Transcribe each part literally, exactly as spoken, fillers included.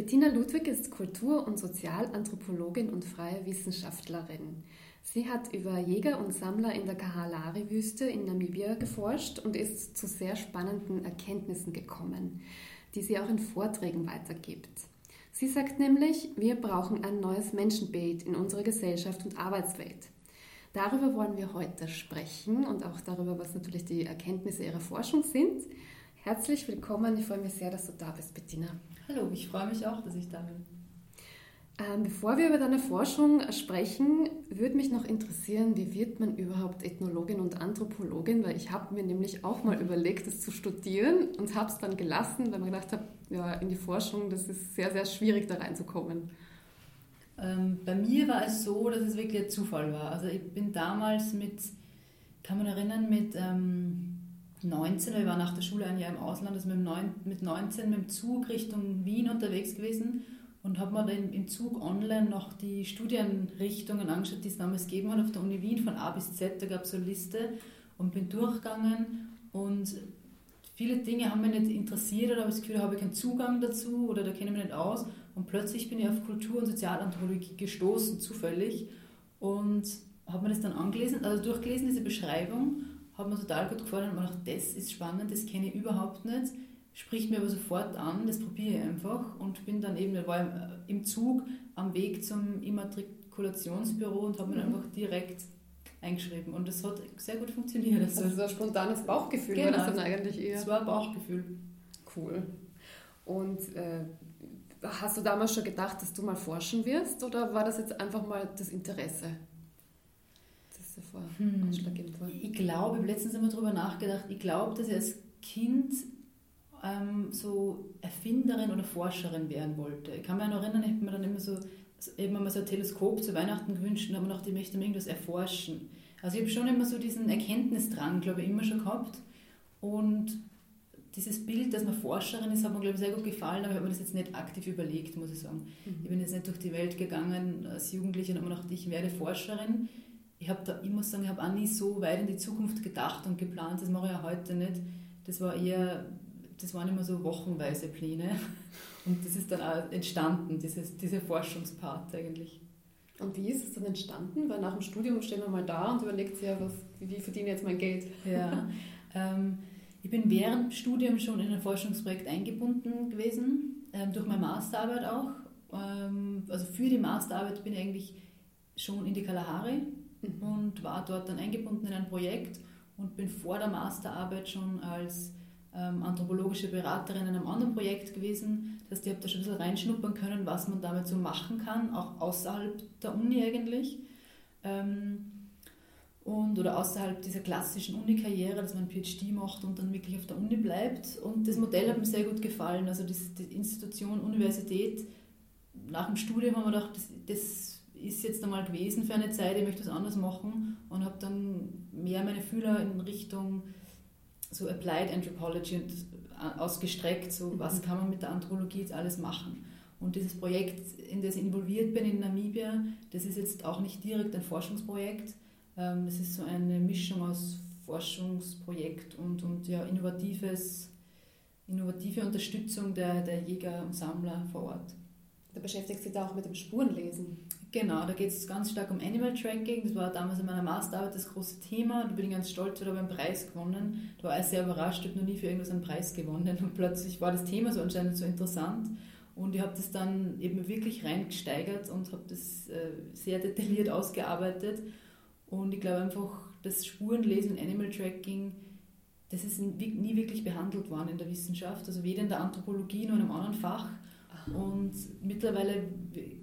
Bettina Ludwig ist Kultur- und Sozialanthropologin und freie Wissenschaftlerin. Sie hat über Jäger und Sammler in der Kalahari-Wüste in Namibia geforscht und ist zu sehr spannenden Erkenntnissen gekommen, die sie auch in Vorträgen weitergibt. Sie sagt nämlich, wir brauchen ein neues Menschenbild in unserer Gesellschaft und Arbeitswelt. Darüber wollen wir heute sprechen und auch darüber, was natürlich die Erkenntnisse ihrer Forschung sind. Herzlich willkommen, ich freue mich sehr, dass du da bist, Bettina. Hallo, ich freue mich auch, dass ich da bin. Bevor wir über deine Forschung sprechen, würde mich noch interessieren, wie wird man überhaupt Ethnologin und Anthropologin? Weil ich habe mir nämlich auch mal überlegt, das zu studieren und habe es dann gelassen, weil man gedacht hat, ja, in die Forschung, das ist sehr, sehr schwierig, da reinzukommen. Ähm, bei mir war es so, dass es wirklich ein Zufall war. Also ich bin damals mit, kann man erinnern, mit ähm, neunzehn, ich war nach der Schule ein Jahr im Ausland, also mit neunzehn mit dem Zug Richtung Wien unterwegs gewesen. Und habe mir dann im Zug online noch die Studienrichtungen angeschaut, die es damals gegeben hat auf der Uni Wien, von A bis Z, da gab es so eine Liste und bin durchgegangen und viele Dinge haben mich nicht interessiert oder habe das Gefühl, da habe ich keinen Zugang dazu oder da kenne ich mich nicht aus und plötzlich bin ich auf Kultur- und Sozialanthropologie gestoßen, zufällig, und habe mir das dann angelesen, also durchgelesen, diese Beschreibung, hat mir total gut gefallen und mir gedacht, das ist spannend, das kenne ich überhaupt nicht. Spricht mir aber sofort an, das probiere ich einfach und bin dann eben, war ich im Zug am Weg zum Immatrikulationsbüro und habe mich einfach direkt eingeschrieben und das hat sehr gut funktioniert. Also so ein spontanes Bauchgefühl, genau, war das dann eigentlich eher? Das war ein Bauchgefühl. Cool. Und äh, hast du damals schon gedacht, dass du mal forschen wirst oder war das jetzt einfach mal das Interesse? Das davor hm. ausschlaggebend war. Ich glaube, ich habe letztens immer darüber nachgedacht, ich glaube, dass ich als Kind so Erfinderin oder Forscherin werden wollte. Ich kann mich noch erinnern, ich habe mir dann immer so, immer mal so ein Teleskop zu Weihnachten gewünscht und habe mir gedacht, ich möchte irgendwas erforschen. Also ich habe schon immer so diesen Erkenntnisdrang, glaube ich, immer schon gehabt. Und dieses Bild, dass man Forscherin ist, hat mir, glaube ich, sehr gut gefallen, aber ich habe mir das jetzt nicht aktiv überlegt, muss ich sagen. Mhm. Ich bin jetzt nicht durch die Welt gegangen als Jugendliche und habe mir gedacht, ich werde Forscherin. Ich, habe da, ich muss sagen, ich habe auch nie so weit in die Zukunft gedacht und geplant, das mache ich auch heute nicht. Das war eher... Das waren immer so wochenweise Pläne und das ist dann auch entstanden, dieses, dieser Forschungspart eigentlich. Und wie ist es dann entstanden? Weil nach dem Studium stehen wir mal da und überlegt sich ja, was, wie verdiene ich jetzt mein Geld? Ja, ähm, ich bin während dem Studium schon in ein Forschungsprojekt eingebunden gewesen, ähm, durch meine Masterarbeit auch. Ähm, also für die Masterarbeit bin ich eigentlich schon in die Kalahari mhm. und war dort dann eingebunden in ein Projekt und bin vor der Masterarbeit schon als Ähm, anthropologische Beraterin in einem anderen Projekt gewesen. Das heißt, ich habe da schon ein bisschen reinschnuppern können, was man damit so machen kann, auch außerhalb der Uni eigentlich. Ähm, und, oder außerhalb dieser klassischen Uni-Karriere, dass man einen P H D macht und dann wirklich auf der Uni bleibt. Und das Modell hat mir sehr gut gefallen. Also das, die Institution, Universität, nach dem Studium haben wir gedacht, das, das ist jetzt einmal gewesen für eine Zeit, ich möchte was anderes machen und habe dann mehr meine Fühler in Richtung so Applied Anthropology ausgestreckt, so was kann man mit der Anthropologie jetzt alles machen. Und dieses Projekt, in das ich involviert bin in Namibia, das ist jetzt auch nicht direkt ein Forschungsprojekt, das ist so eine Mischung aus Forschungsprojekt und, und ja, innovatives, innovative Unterstützung der, der Jäger und Sammler vor Ort. Da beschäftigt sich da auch mit dem Spurenlesen. Genau, da geht es ganz stark um Animal Tracking. Das war damals in meiner Masterarbeit das große Thema. Da bin ich ganz stolz, ich habe einen Preis gewonnen. Da war ich sehr überrascht, ich habe noch nie für irgendwas einen Preis gewonnen. Und plötzlich war das Thema so anscheinend so interessant. Und ich habe das dann eben wirklich reingesteigert und habe das sehr detailliert ausgearbeitet. Und ich glaube einfach, das Spurenlesen und Animal Tracking, das ist nie wirklich behandelt worden in der Wissenschaft. Also weder in der Anthropologie noch in einem anderen Fach. Und mittlerweile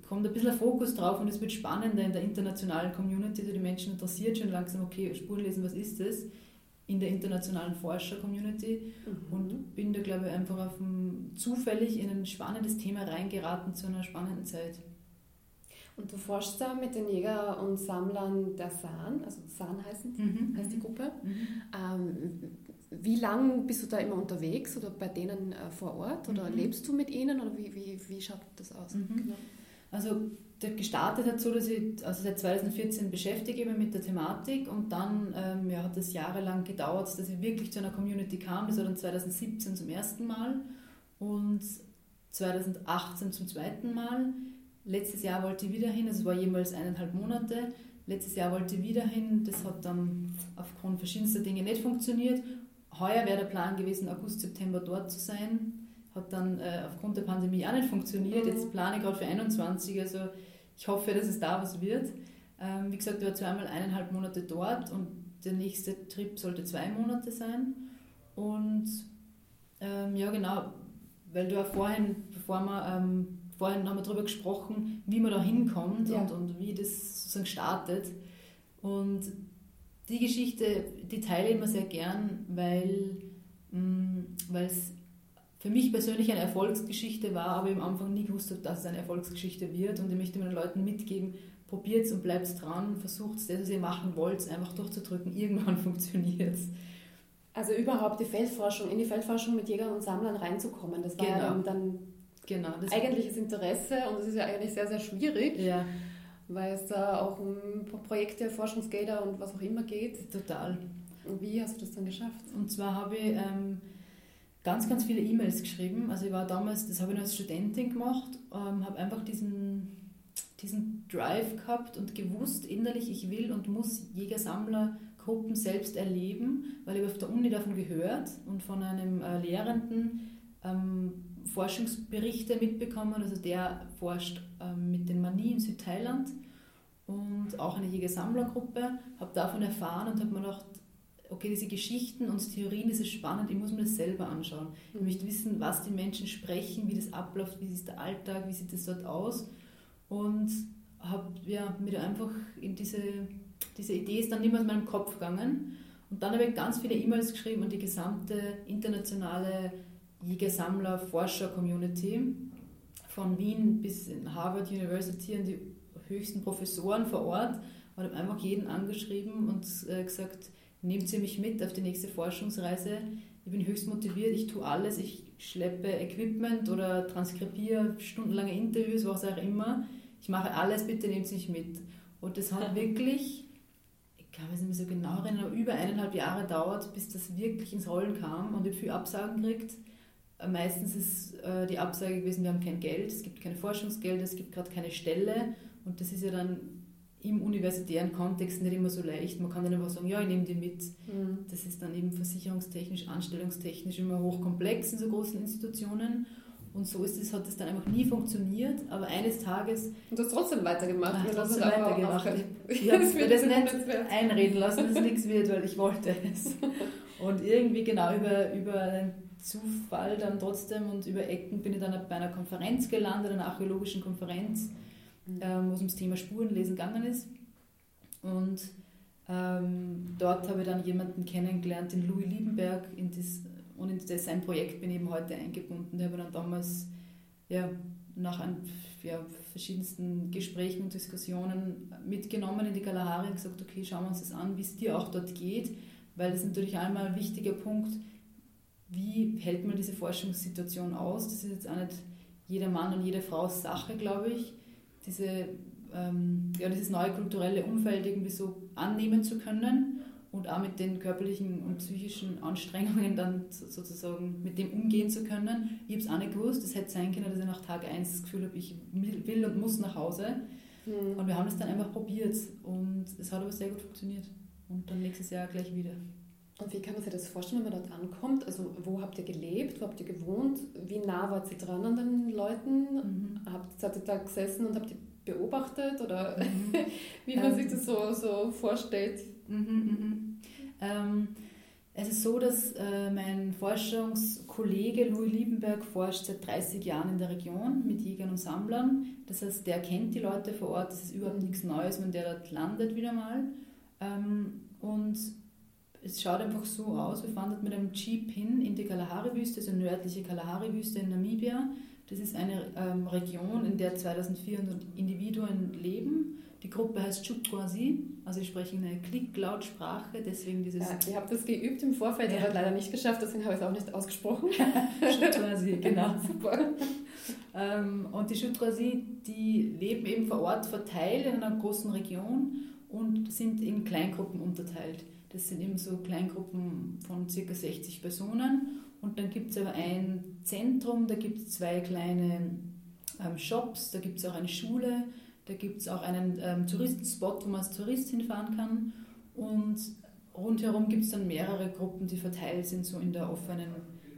kommt ein bisschen Fokus drauf und es wird spannender in der internationalen Community. Also die Menschen interessiert schon langsam, okay, Spurenlesen, was ist das? In der internationalen Forscher-Community. Mhm. Und bin da, glaube ich, einfach auf ein, zufällig in ein spannendes Thema reingeraten zu einer spannenden Zeit. Und du forschst da mit den Jäger und Sammlern der San, also San heißen die, mhm. heißt die Gruppe. Mhm. Ähm, Wie lange bist du da immer unterwegs oder bei denen vor Ort oder mhm. lebst du mit ihnen oder wie, wie, wie schaut das aus? Mhm. Genau. Also gestartet hat so, dass ich also seit zweitausendvierzehn beschäftige ich mich mit der Thematik und dann ähm, ja, hat es jahrelang gedauert, dass ich wirklich zu einer Community kam. Das war dann zweitausendsiebzehn zum ersten Mal und zweitausendachtzehn zum zweiten Mal. Letztes Jahr wollte ich wieder hin, also es war jeweils eineinhalb Monate. Letztes Jahr wollte ich wieder hin, das hat dann aufgrund verschiedenster Dinge nicht funktioniert. Heuer wäre der Plan gewesen, August, September dort zu sein. Hat dann äh, aufgrund der Pandemie auch nicht funktioniert. Jetzt plane ich gerade für einundzwanzig, also ich hoffe, dass es da was wird. Ähm, wie gesagt, ich war zweimal eineinhalb Monate dort und der nächste Trip sollte zwei Monate sein. Und ähm, ja genau, weil du auch vorhin, bevor wir, ähm, vorhin haben wir darüber gesprochen, wie man da hinkommt, ja, und, und wie das sozusagen startet. Und die Geschichte, die teile ich immer sehr gern, weil es für mich persönlich eine Erfolgsgeschichte war, aber ich am Anfang nie gewusst habe, dass es eine Erfolgsgeschichte wird. Und ich möchte meinen Leuten mitgeben, probiert es und bleibt dran, versucht es, das, was ihr machen wollt, einfach durchzudrücken. Irgendwann funktioniert es. Also überhaupt die Feldforschung, in die Feldforschung mit Jägern und Sammlern reinzukommen, das war genau. ja dann genau, das eigentliches Interesse, und das ist ja eigentlich sehr, sehr schwierig. Ja. Weil es da auch um Projekte, Forschungsgelder und was auch immer geht. Total. Und wie hast du das dann geschafft? Und zwar habe ich ähm, ganz, ganz viele E-Mails geschrieben. Also ich war damals, das habe ich noch als Studentin gemacht, ähm, habe einfach diesen, diesen Drive gehabt und gewusst innerlich, ich will und muss Jägersammlergruppen selbst erleben, weil ich auf der Uni davon gehört und von einem äh, Lehrenden ähm, Forschungsberichte mitbekommen, also der forscht ähm, mit den Mani in Südthailand und auch eine Jägersammlergruppe, habe davon erfahren und habe mir gedacht, okay, diese Geschichten und Theorien, das ist spannend, ich muss mir das selber anschauen. Ich möchte wissen, was die Menschen sprechen, wie das abläuft, wie ist der Alltag, wie sieht das dort aus, und habe ja, mir einfach in diese, diese Idee ist dann nicht mehr aus meinem Kopf gegangen, und dann habe ich ganz viele E-Mails geschrieben und die gesamte internationale Jägersammler-Forscher-Community von Wien bis in Harvard University und die höchsten Professoren vor Ort, und habe einfach jeden angeschrieben und gesagt, nehmt ihr mich mit auf die nächste Forschungsreise, ich bin höchst motiviert, ich tue alles, ich schleppe Equipment oder transkribiere stundenlange Interviews, was auch immer, ich mache alles, bitte nehmt mich mit. Und das hat wirklich, ich kann mich nicht mehr so genau erinnern, aber über eineinhalb Jahre gedauert, bis das wirklich ins Rollen kam, und ich habe viele Absagen gekriegt. Meistens ist äh, die Absage gewesen, wir haben kein Geld, es gibt keine Forschungsgelder, es gibt gerade keine Stelle, und das ist ja dann im universitären Kontext nicht immer so leicht. Man kann dann einfach sagen, ja, ich nehme die mit. Mhm. Das ist dann eben versicherungstechnisch, anstellungstechnisch immer hochkomplex in so großen Institutionen, und so ist es, hat es dann einfach nie funktioniert, aber eines Tages... Und du hast trotzdem weitergemacht. Ach, du hast trotzdem weitergemacht. Ich, ich habe das, das nicht einreden lassen, dass es nichts wird, weil ich wollte es. Und irgendwie genau über... über Zufall dann trotzdem und über Ecken bin ich dann bei einer Konferenz gelandet, einer archäologischen Konferenz, mhm. ähm, wo es ums Thema Spurenlesen gegangen ist. Und ähm, dort habe ich dann jemanden kennengelernt, den Louis Liebenberg, in das, und in das sein Projekt bin ich eben heute eingebunden. Der habe dann damals ja, nach ein, ja, verschiedensten Gesprächen und Diskussionen mitgenommen in die Kalahari und gesagt, okay, schauen wir uns das an, wie es dir auch dort geht, weil das ist natürlich einmal ein wichtiger Punkt, wie hält man diese Forschungssituation aus? Das ist jetzt auch nicht jeder Mann und jede Frau Sache, glaube ich, diese, ähm, ja, dieses neue kulturelle Umfeld irgendwie so annehmen zu können und auch mit den körperlichen und psychischen Anstrengungen dann sozusagen mit dem umgehen zu können. Ich habe es auch nicht gewusst, es hätte sein können, dass ich nach Tag eins das Gefühl habe, ich will und muss nach Hause. Mhm. Und wir haben es dann einfach probiert und es hat aber sehr gut funktioniert. Und dann nächstes Jahr gleich wieder. Und wie kann man sich das vorstellen, wenn man dort ankommt? Also wo habt ihr gelebt, wo habt ihr gewohnt, wie nah wart ihr dran an den Leuten? Mhm. Habt, seid ihr da gesessen und habt ihr beobachtet? Oder mhm. wie man ähm. sich das so, so vorstellt? Mhm, mhm. Ähm, es ist so, dass äh, mein Forschungskollege Louis Liebenberg forscht seit dreißig Jahren in der Region mit Jägern und Sammlern. Das heißt, der kennt die Leute vor Ort, das ist überhaupt nichts Neues, wenn der dort landet wieder mal. Ähm, und es schaut einfach so aus, wir fahren dort mit einem Jeep hin in die Kalahari-Wüste, also nördliche Kalahari-Wüste in Namibia. Das ist eine ähm, Region, in der zweitausendvierhundert Individuen leben. Die Gruppe heißt Ju/'hoansi, also ich spreche eine Klicklautsprache, deswegen dieses... Ja, ich habe das geübt im Vorfeld, ja. aber leider nicht geschafft, deswegen habe ich es auch nicht ausgesprochen. Ju/'hoansi, genau. Super. ähm, und die Ju/'hoansi, die leben eben vor Ort verteilt in einer großen Region und sind in Kleingruppen unterteilt. Das sind eben so Kleingruppen von ca. sechzig Personen Und dann gibt es aber ein Zentrum, da gibt es zwei kleine ähm, Shops, da gibt es auch eine Schule, da gibt es auch einen ähm, Touristenspot, wo man als Tourist hinfahren kann. Und rundherum gibt es dann mehrere Gruppen, die verteilt sind so in der offenen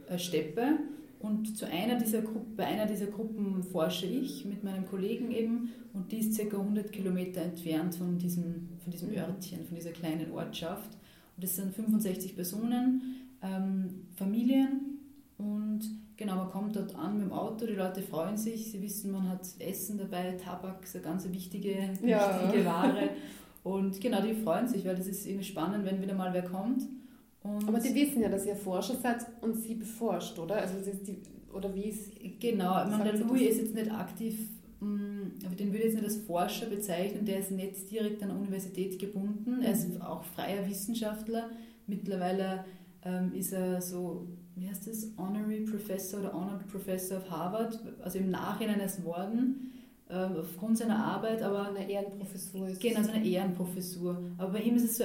äh, Steppe. Und zu einer dieser Gruppen, bei einer dieser Gruppen forsche ich mit meinem Kollegen eben, und die ist ca. hundert Kilometer entfernt von diesem, von diesem Örtchen, von dieser kleinen Ortschaft. Und das sind fünfundsechzig Personen, ähm, Familien, und genau, man kommt dort an mit dem Auto, die Leute freuen sich, sie wissen, man hat Essen dabei, Tabak, so eine ganz wichtige, ja. wichtige Ware. Und genau, die freuen sich, weil das ist eben spannend, wenn wieder mal wer kommt. Und aber die wissen ja, dass ihr Forscher seid und sie beforscht, oder? Also die, oder wie ist genau, ich meine, der Louis ist jetzt nicht aktiv, aber den würde ich jetzt nicht als Forscher bezeichnen, der ist nicht direkt an der Universität gebunden, mhm. er ist auch freier Wissenschaftler, mittlerweile ähm, ist er so, wie heißt das, Honorary Professor oder Honored Professor of Harvard, also im Nachhinein erst worden, ähm, aufgrund seiner Arbeit, aber eine Ehrenprofessur ist genau, so eine Ehrenprofessur, aber bei ihm ist es so,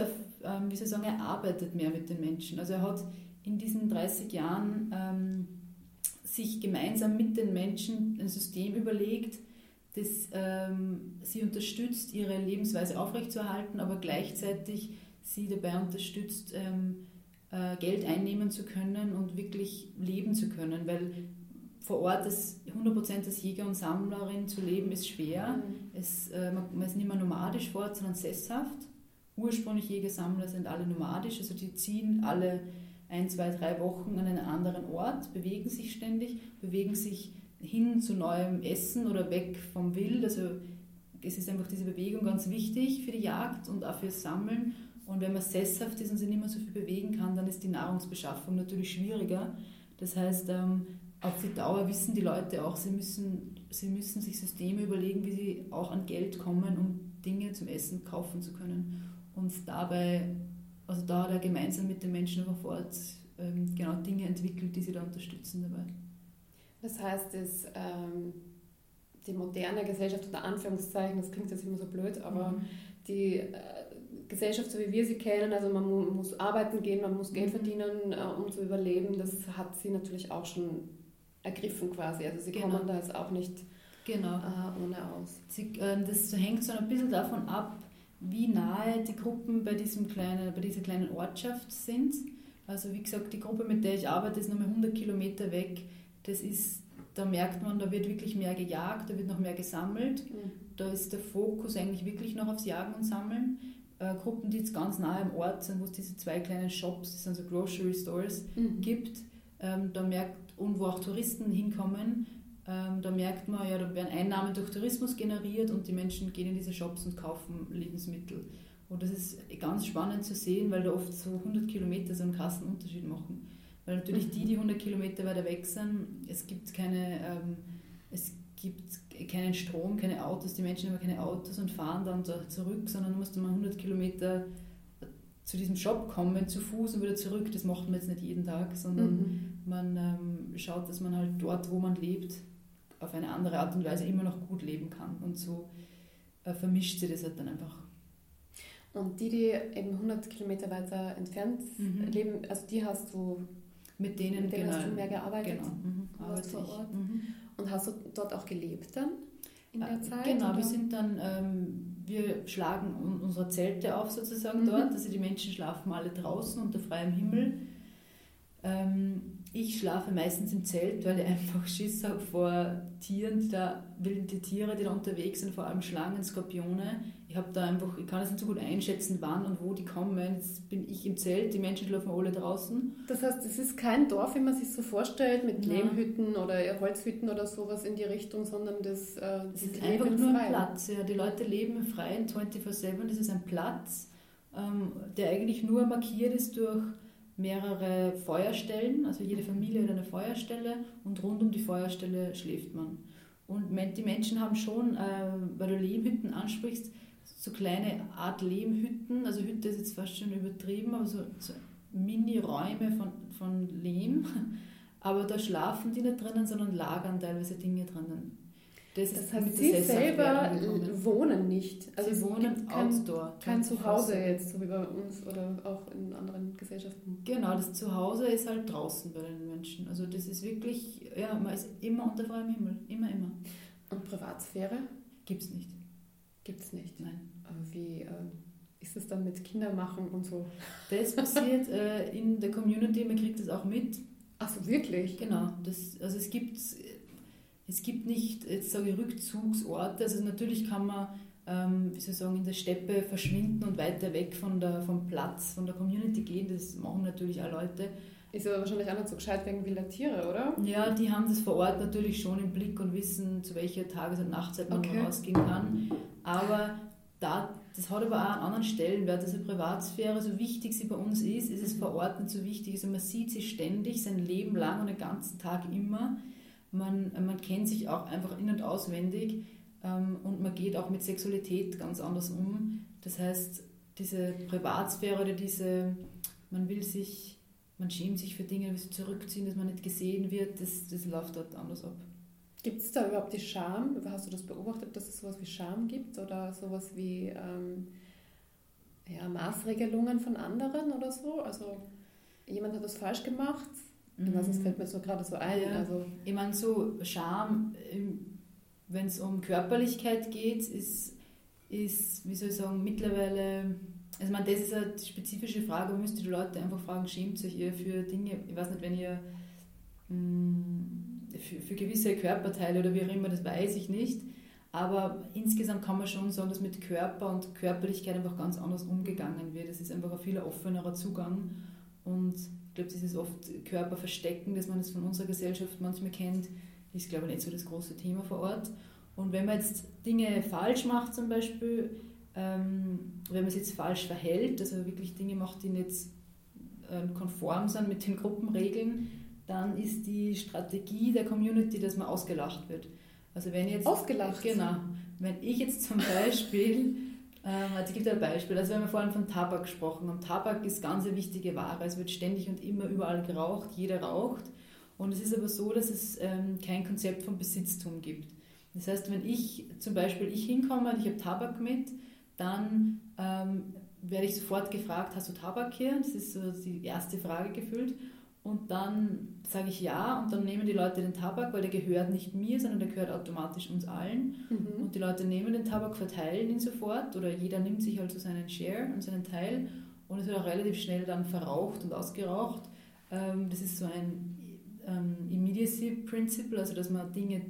wie soll ich sagen, er arbeitet mehr mit den Menschen. Also er hat in diesen dreißig Jahren ähm, sich gemeinsam mit den Menschen ein System überlegt, das ähm, sie unterstützt, ihre Lebensweise aufrechtzuerhalten, aber gleichzeitig sie dabei unterstützt, ähm, äh, Geld einnehmen zu können und wirklich leben zu können, weil vor Ort das hundert Prozent als Jäger und Sammlerin zu leben ist schwer. Mhm. Es, äh, man, man ist nicht mehr nomadisch vor Ort, sondern sesshaft. Ursprünglich Jägersammler sind alle nomadisch, also die ziehen alle ein, zwei, drei Wochen an einen anderen Ort, bewegen sich ständig, bewegen sich hin zu neuem Essen oder weg vom Wild. Also es ist einfach diese Bewegung ganz wichtig für die Jagd und auch fürs Sammeln. Und wenn man sesshaft ist und sich nicht mehr so viel bewegen kann, dann ist die Nahrungsbeschaffung natürlich schwieriger. Das heißt, auf die Dauer wissen die Leute auch, sie müssen, sie müssen sich Systeme überlegen, wie sie auch an Geld kommen, um Dinge zum Essen kaufen zu können. Und dabei, also da hat er gemeinsam mit den Menschen vor Ort ähm, genau Dinge entwickelt, die sie da unterstützen dabei. Das heißt, dass, ähm, die moderne Gesellschaft, unter Anführungszeichen, das klingt jetzt immer so blöd, aber mhm. die äh, Gesellschaft, so wie wir sie kennen, also man mu- muss arbeiten gehen, man muss Geld mhm. verdienen, äh, um zu überleben, das hat sie natürlich auch schon ergriffen quasi. Also sie genau. kommen da jetzt auch nicht genau. äh, ohne aus. Sie, äh, das hängt so ein bisschen davon ab, wie nahe die Gruppen bei, diesem kleinen, bei dieser kleinen Ortschaft sind. Also wie gesagt, die Gruppe, mit der ich arbeite, ist nochmal hundert Kilometer weg. Das ist, da merkt man, da wird wirklich mehr gejagt, da wird noch mehr gesammelt. Mhm. Da ist der Fokus eigentlich wirklich noch aufs Jagen und Sammeln. Äh, Gruppen, die jetzt ganz nahe am Ort sind, wo es diese zwei kleinen Shops, das sind so Grocery Stores, mhm. gibt, ähm, da merkt, und wo auch Touristen hinkommen, da merkt man, ja, da werden Einnahmen durch Tourismus generiert und die Menschen gehen in diese Shops und kaufen Lebensmittel. Und das ist ganz spannend zu sehen, weil da oft so hundert Kilometer so einen krassen Unterschied machen. Weil natürlich die, die hundert Kilometer weiter weg sind, es gibt, keine, ähm, es gibt keinen Strom, keine Autos, die Menschen haben keine Autos und fahren dann zurück, sondern du musst mal hundert Kilometer zu diesem Shop kommen, zu Fuß und wieder zurück. Das macht man jetzt nicht jeden Tag, sondern mhm. man ähm, schaut, dass man halt dort, wo man lebt, auf eine andere Art und Weise immer noch gut leben kann. Und so äh, vermischt sich das halt dann einfach. Und die, die eben hundert Kilometer weiter entfernt mhm. leben, also die hast du mit denen, mit denen genau, hast du mehr gearbeitet? Genau. Mhm. Warst vor Ort. Mhm. Und hast du dort auch gelebt dann in der äh, Zeit? Genau, oder? Wir sind dann, ähm, wir schlagen unsere Zelte auf sozusagen mhm. dort, also die Menschen schlafen alle draußen unter freiem Himmel. Ich schlafe meistens im Zelt, weil ich einfach Schiss habe vor Tieren, die da, wilde Tiere, die da unterwegs sind, vor allem Schlangen, Skorpione. Ich habe da einfach, ich kann das nicht so gut einschätzen, wann und wo die kommen. Jetzt bin ich im Zelt, die Menschen laufen alle draußen. Das heißt, es ist kein Dorf, wie man sich so vorstellt, mit Lehmhütten oder Holzhütten oder sowas in die Richtung, sondern das, äh, das ist einfach nur ein Platz. Ja. Die Leute leben im Freien vierundzwanzig sieben, das ist ein Platz, ähm, der eigentlich nur markiert ist durch mehrere Feuerstellen, also jede Familie hat eine Feuerstelle und rund um die Feuerstelle schläft man. Und die Menschen haben schon, äh, weil du Lehmhütten ansprichst, so kleine Art Lehmhütten, also Hütte ist jetzt fast schon übertrieben, aber so, so Mini-Räume von, von Lehm, aber da schlafen die nicht drinnen, sondern lagern teilweise Dinge drinnen. Das ist das heißt, sie selber wohnen nicht. Also sie wohnen kein, outdoor. Kein Zuhause jetzt, so wie bei uns oder auch in anderen Gesellschaften. Genau, das Zuhause ist halt draußen bei den Menschen. Also das ist wirklich, ja, man ist immer unter freiem Himmel. Immer, immer. Und Privatsphäre? Gibt's nicht. Gibt's nicht? Nein. Aber wie äh, ist es dann mit Kindermachen und so? Das passiert äh, in der Community, man kriegt das auch mit. Ach so, wirklich? Genau. Das, also es gibt... Es gibt nicht, jetzt sage ich, Rückzugsorte. Also natürlich kann man, ähm, wie soll ich sagen, in der Steppe verschwinden und weiter weg von der, vom Platz, von der Community gehen. Das machen natürlich auch Leute. Ist aber wahrscheinlich auch nicht so gescheit wegen wilder Tiere, oder? Ja, die haben das vor Ort natürlich schon im Blick und wissen, zu welcher Tages- und Nachtzeit man okay. rausgehen kann. Aber da, das hat aber auch an anderen Stellenwert. Also Privatsphäre, so wichtig sie bei uns ist, ist es vor Ort nicht so wichtig. Also man sieht sie ständig, sein Leben lang und den ganzen Tag immer. Man, man kennt sich auch einfach in- und auswendig ähm, und man geht auch mit Sexualität ganz anders um. Das heißt, diese Privatsphäre oder diese, man will sich, man schämt sich für Dinge, will sich zurückziehen, dass man nicht gesehen wird, das, das läuft dort anders ab. Gibt es da überhaupt die Scham? Hast du das beobachtet, dass es sowas wie Scham gibt oder sowas wie ähm, ja, Maßregelungen von anderen oder so? Also jemand hat das falsch gemacht? Das fällt mir so gerade so ein. Ja, also. Ich meine, so Scham, wenn es um Körperlichkeit geht, ist, ist, wie soll ich sagen, mittlerweile, also man, das ist eine spezifische Frage, man müsste die Leute einfach fragen, schämt euch ihr für Dinge, ich weiß nicht, wenn ihr mh, für, für gewisse Körperteile oder wie auch immer, das weiß ich nicht, aber insgesamt kann man schon sagen, dass mit Körper und Körperlichkeit einfach ganz anders umgegangen wird. Es ist einfach ein viel offenerer Zugang und ich glaube, dieses oft Körperverstecken, dass man das von unserer Gesellschaft manchmal kennt, ist, glaube ich, nicht so das große Thema vor Ort. Und wenn man jetzt Dinge falsch macht zum Beispiel, ähm, wenn man es jetzt falsch verhält, also wirklich Dinge macht, die nicht äh, konform sind mit den Gruppenregeln, dann ist die Strategie der Community, dass man ausgelacht wird. Also wenn jetzt, ausgelacht? Genau. Wenn ich jetzt zum Beispiel... Also es gibt ein Beispiel, also wir haben vorhin von Tabak gesprochen und Tabak ist ganz eine wichtige Ware, es wird ständig und immer überall geraucht, jeder raucht und es ist aber so, dass es ähm, kein Konzept von Besitztum gibt. Das heißt, wenn ich zum Beispiel ich hinkomme und ich habe Tabak mit, dann ähm, werde ich sofort gefragt, hast du Tabak hier? Das ist so die erste Frage gefühlt und dann sage ich ja und dann nehmen die Leute den Tabak, weil der gehört nicht mir, sondern der gehört automatisch uns allen. Mhm. Und die Leute nehmen den Tabak, verteilen ihn sofort oder jeder nimmt sich also seinen Share und seinen Teil und es wird auch relativ schnell dann verraucht und ausgeraucht. Das ist so ein Immediacy Principle, also dass man Dinge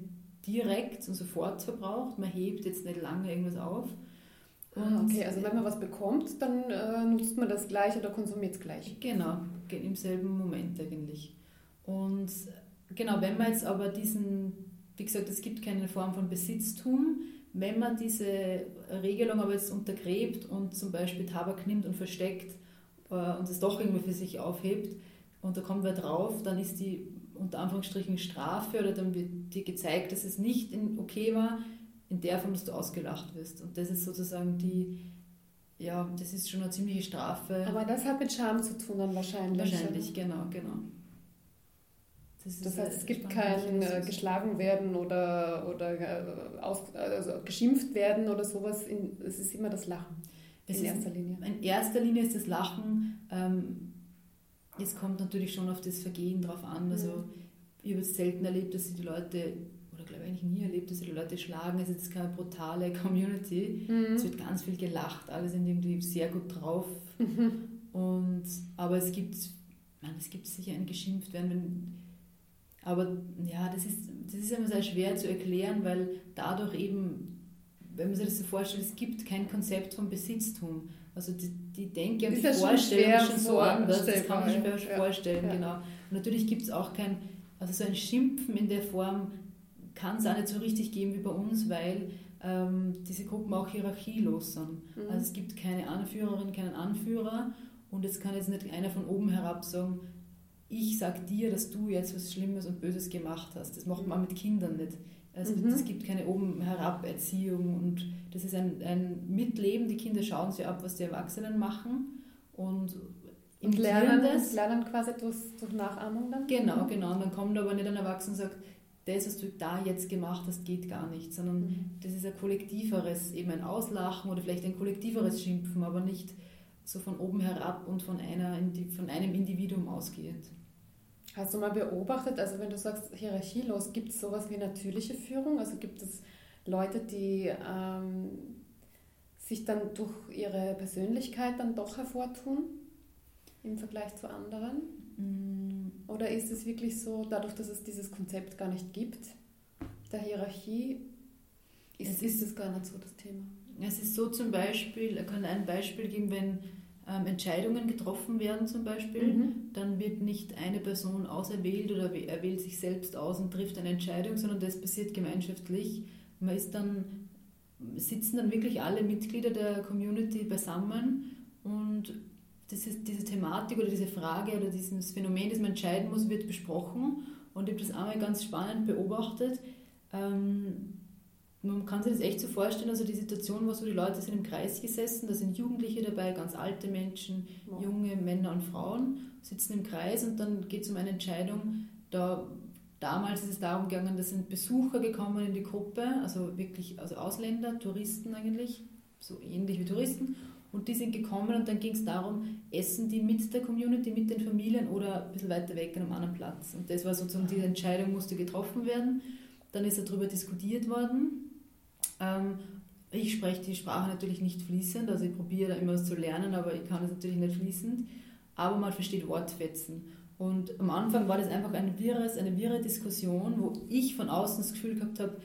direkt und sofort verbraucht, man hebt jetzt nicht lange irgendwas auf. Ah, okay, also wenn man was bekommt, dann äh, nutzt man das gleich oder konsumiert es gleich. Genau, im selben Moment eigentlich. Und genau, wenn man jetzt aber diesen, wie gesagt, es gibt keine Form von Besitztum, wenn man diese Regelung aber jetzt untergräbt und zum Beispiel Tabak nimmt und versteckt äh, und es doch irgendwie für sich aufhebt und da kommt wer drauf, dann ist die unter Anführungsstrichen Strafe oder dann wird dir gezeigt, dass es nicht okay war, in der Form, dass du ausgelacht wirst. Und das ist sozusagen die, ja, das ist schon eine ziemliche Strafe. Aber das hat mit Scham zu tun dann wahrscheinlich. Wahrscheinlich, genau, genau. Das, das heißt, es gibt kein äh, geschlagen werden oder, oder äh, aus, also geschimpft werden oder sowas. In, es ist immer das Lachen das in erster Linie. In erster Linie ist das Lachen. Ähm, jetzt kommt natürlich schon auf das Vergehen drauf an. Also mhm. Ich habe es selten erlebt, dass die Leute... Ich glaube eigentlich nie erlebt, dass die Leute schlagen. Also das ist keine brutale Community. Mhm. Es wird ganz viel gelacht, alle sind irgendwie sehr gut drauf. Mhm. Und, aber es gibt, man, es gibt sicher ein geschimpft werden. Wenn, aber ja, das ist, das ist immer sehr schwer zu erklären, weil dadurch eben, wenn man sich das so vorstellt, es gibt kein Konzept von Besitztum. Also die, die Denke und die Vorstellung ist schon so anders. Das kann man sich schwer ja. vorstellen, ja. genau. Und natürlich gibt es auch kein, also so ein Schimpfen in der Form, kann es auch nicht so richtig geben wie bei uns, weil ähm, diese Gruppen auch hierarchielos sind. Mhm. Also es gibt keine Anführerin, keinen Anführer und es kann jetzt nicht einer von oben herab sagen, ich sag dir, dass du jetzt was Schlimmes und Böses gemacht hast. Das macht man auch mit Kindern nicht. Also mhm. Es gibt keine oben herab Erziehung und das ist ein, ein Mitleben. Die Kinder schauen sich ab, was die Erwachsenen machen und Und lernen, das, lernen quasi durch, durch Nachahmung dann? Genau, genau. Und dann kommt aber nicht ein Erwachsener und sagt, das, was du da jetzt gemacht hast, geht gar nicht, sondern mhm. das ist ein kollektiveres, eben ein Auslachen oder vielleicht ein kollektiveres Schimpfen, aber nicht so von oben herab und von, einer, von einem Individuum ausgehend. Hast du mal beobachtet, also wenn du sagst hierarchielos, gibt es sowas wie natürliche Führung? Also gibt es Leute, die ähm, sich dann durch ihre Persönlichkeit dann doch hervortun im Vergleich zu anderen? Mhm. Oder ist es wirklich so, dadurch, dass es dieses Konzept gar nicht gibt, der Hierarchie, ist es, ist es gar nicht so das Thema? Es ist so zum Beispiel, kann ein Beispiel geben, wenn ähm, Entscheidungen getroffen werden zum Beispiel, mhm. dann wird nicht eine Person auserwählt oder er wählt sich selbst aus und trifft eine Entscheidung, sondern das passiert gemeinschaftlich. Man ist dann, sitzen dann wirklich alle Mitglieder der Community beisammen und das ist, diese Thematik oder diese Frage oder dieses Phänomen, das man entscheiden muss, wird besprochen. Und ich habe das einmal ganz spannend beobachtet. Ähm, Man kann sich das echt so vorstellen, also die Situation war so, die Leute sind im Kreis gesessen, da sind Jugendliche dabei, ganz alte Menschen, wow. junge Männer und Frauen sitzen im Kreis und dann geht es um eine Entscheidung. Da, damals ist es darum gegangen, da sind Besucher gekommen in die Gruppe, also wirklich also Ausländer, Touristen eigentlich, so ähnlich wie Touristen. Und die sind gekommen und dann ging es darum, essen die mit der Community, mit den Familien oder ein bisschen weiter weg an einem anderen Platz. Und das war sozusagen, diese Entscheidung musste getroffen werden. Dann ist darüber diskutiert worden. Ich spreche die Sprache natürlich nicht fließend, also ich probiere da immer was zu lernen, aber ich kann es natürlich nicht fließend, aber man versteht Wortfetzen. Und am Anfang war das einfach ein wirres, eine wirre Diskussion, wo ich von außen das Gefühl gehabt habe,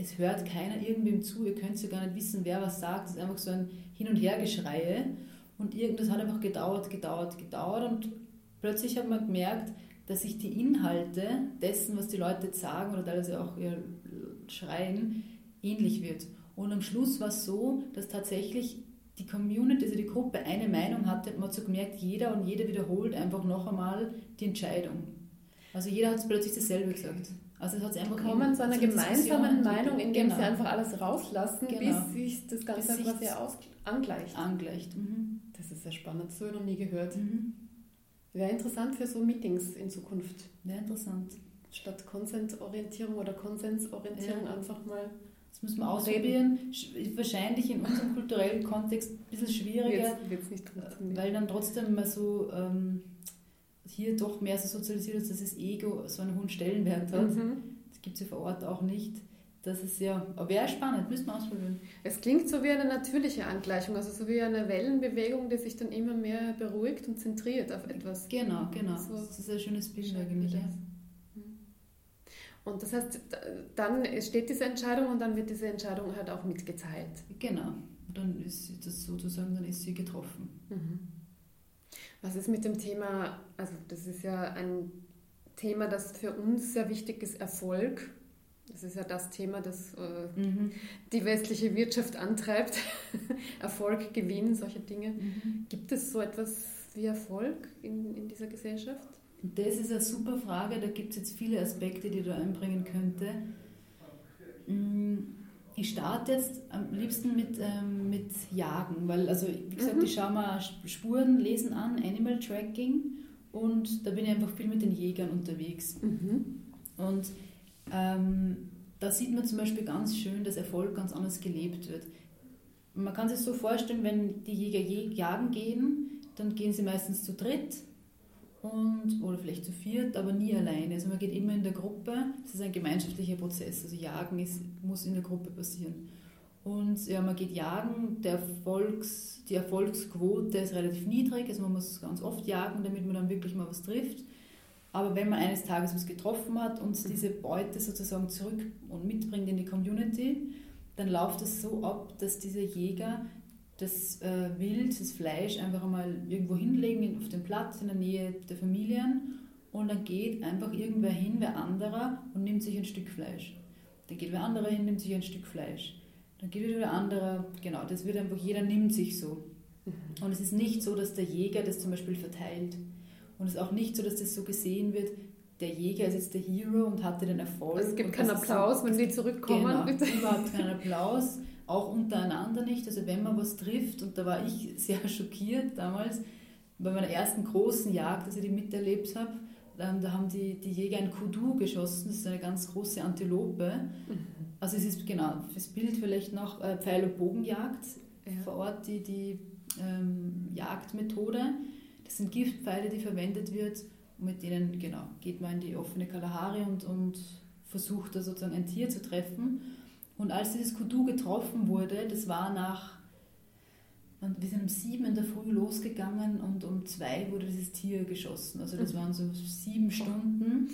es hört keiner irgendwem zu, ihr könnt ja gar nicht wissen, wer was sagt, es ist einfach so ein Hin- und Hergeschreie und irgendwas hat einfach gedauert, gedauert, gedauert und plötzlich hat man gemerkt, dass sich die Inhalte dessen, was die Leute jetzt sagen oder teilweise auch ihr schreien, ähnlich wird. Und am Schluss war es so, dass tatsächlich die Community, also die Gruppe, eine Meinung hatte. Man hat so gemerkt, jeder und jede wiederholt einfach noch einmal die Entscheidung. Also jeder hat plötzlich dasselbe gesagt. Also es hat einfach kommen zu einer gemeinsamen Meinung, indem genau. sie einfach alles rauslassen, genau. bis sich das Ganze quasi angleicht. angleicht. Mhm. Das ist sehr spannend, so noch nie gehört. Mhm. Wäre interessant für so Meetings in Zukunft. Wäre interessant. Statt Konsentorientierung oder Konsensorientierung ja. einfach mal. Das müssen wir ausprobieren. Reden. Wahrscheinlich in unserem kulturellen Kontext ein bisschen schwieriger, wird's, wird's nicht weil dann trotzdem mal so ähm, hier doch mehr so sozialisiert ist, dass das Ego so einen hohen Stellenwert hat. Mhm. Das gibt es ja vor Ort auch nicht. Das ist ja, aber ja spannend, müssen wir ausprobieren. Es klingt so wie eine natürliche Angleichung, also so wie eine Wellenbewegung, die sich dann immer mehr beruhigt und zentriert auf etwas. Genau, genau. So das ist ein schönes Bild eigentlich. Und das heißt, dann steht diese Entscheidung und dann wird diese Entscheidung halt auch mitgeteilt. Genau. Und dann ist das sozusagen, dann ist sie getroffen. Mhm. Was ist mit dem Thema, also das ist ja ein Thema, das für uns sehr wichtig ist, Erfolg. Das ist ja das Thema, das äh, mhm. die westliche Wirtschaft antreibt. Erfolg, Gewinn, solche Dinge. Mhm. Gibt es so etwas wie Erfolg in, in dieser Gesellschaft? Das ist eine super Frage, da gibt es jetzt viele Aspekte, die du einbringen könnte. Ich starte jetzt am liebsten mit, ähm, mit Jagen, weil, also wie gesagt, mhm. ich schaue mir Spuren lesen an, Animal Tracking und da bin ich einfach viel mit den Jägern unterwegs. Mhm. Und ähm, da sieht man zum Beispiel ganz schön, dass Erfolg ganz anders gelebt wird. Man kann sich so vorstellen, wenn die Jäger jagen gehen, dann gehen sie meistens zu dritt. Und, oder vielleicht zu viert, aber nie alleine. Also man geht immer in der Gruppe, es ist ein gemeinschaftlicher Prozess. Also Jagen ist, muss in der Gruppe passieren. Und ja, man geht jagen, der Erfolgs, die Erfolgsquote ist relativ niedrig, also man muss ganz oft jagen, damit man dann wirklich mal was trifft. Aber wenn man eines Tages was getroffen hat und diese Beute sozusagen zurück und mitbringt in die Community, dann läuft es so ab, dass dieser Jäger das äh, Wild, das Fleisch einfach einmal irgendwo hinlegen, auf den Platz in der Nähe der Familien und dann geht einfach irgendwer hin, wer anderer und nimmt sich ein Stück Fleisch. Dann geht wer anderer hin, nimmt sich ein Stück Fleisch. Dann geht wieder anderer, genau, das wird einfach, jeder nimmt sich so. Und es ist nicht so, dass der Jäger das zum Beispiel verteilt. Und es ist auch nicht so, dass das so gesehen wird, der Jäger ist jetzt der Hero und hatte den Erfolg. Also es gibt keinen Applaus, so, wenn sie zurückkommen. Genau, bitte. Überhaupt keinen Applaus. Auch untereinander nicht, also wenn man was trifft, und da war ich sehr schockiert damals, bei meiner ersten großen Jagd, dass ich die miterlebt habe, da haben die, die Jäger ein Kudu geschossen, das ist eine ganz große Antilope. Mhm. Also es ist, genau, das Bild vielleicht noch, äh, Pfeil- und Bogenjagd, ja. Vor Ort die, die ähm, Jagdmethode. Das sind Giftpfeile, die verwendet wird, und mit denen, genau, geht man in die offene Kalahari und, und versucht da sozusagen ein Tier zu treffen. Und als dieses Kudu getroffen wurde, das war nach, wir sind um sieben in der Früh losgegangen und um zwei wurde dieses Tier geschossen. Also das waren so sieben Stunden,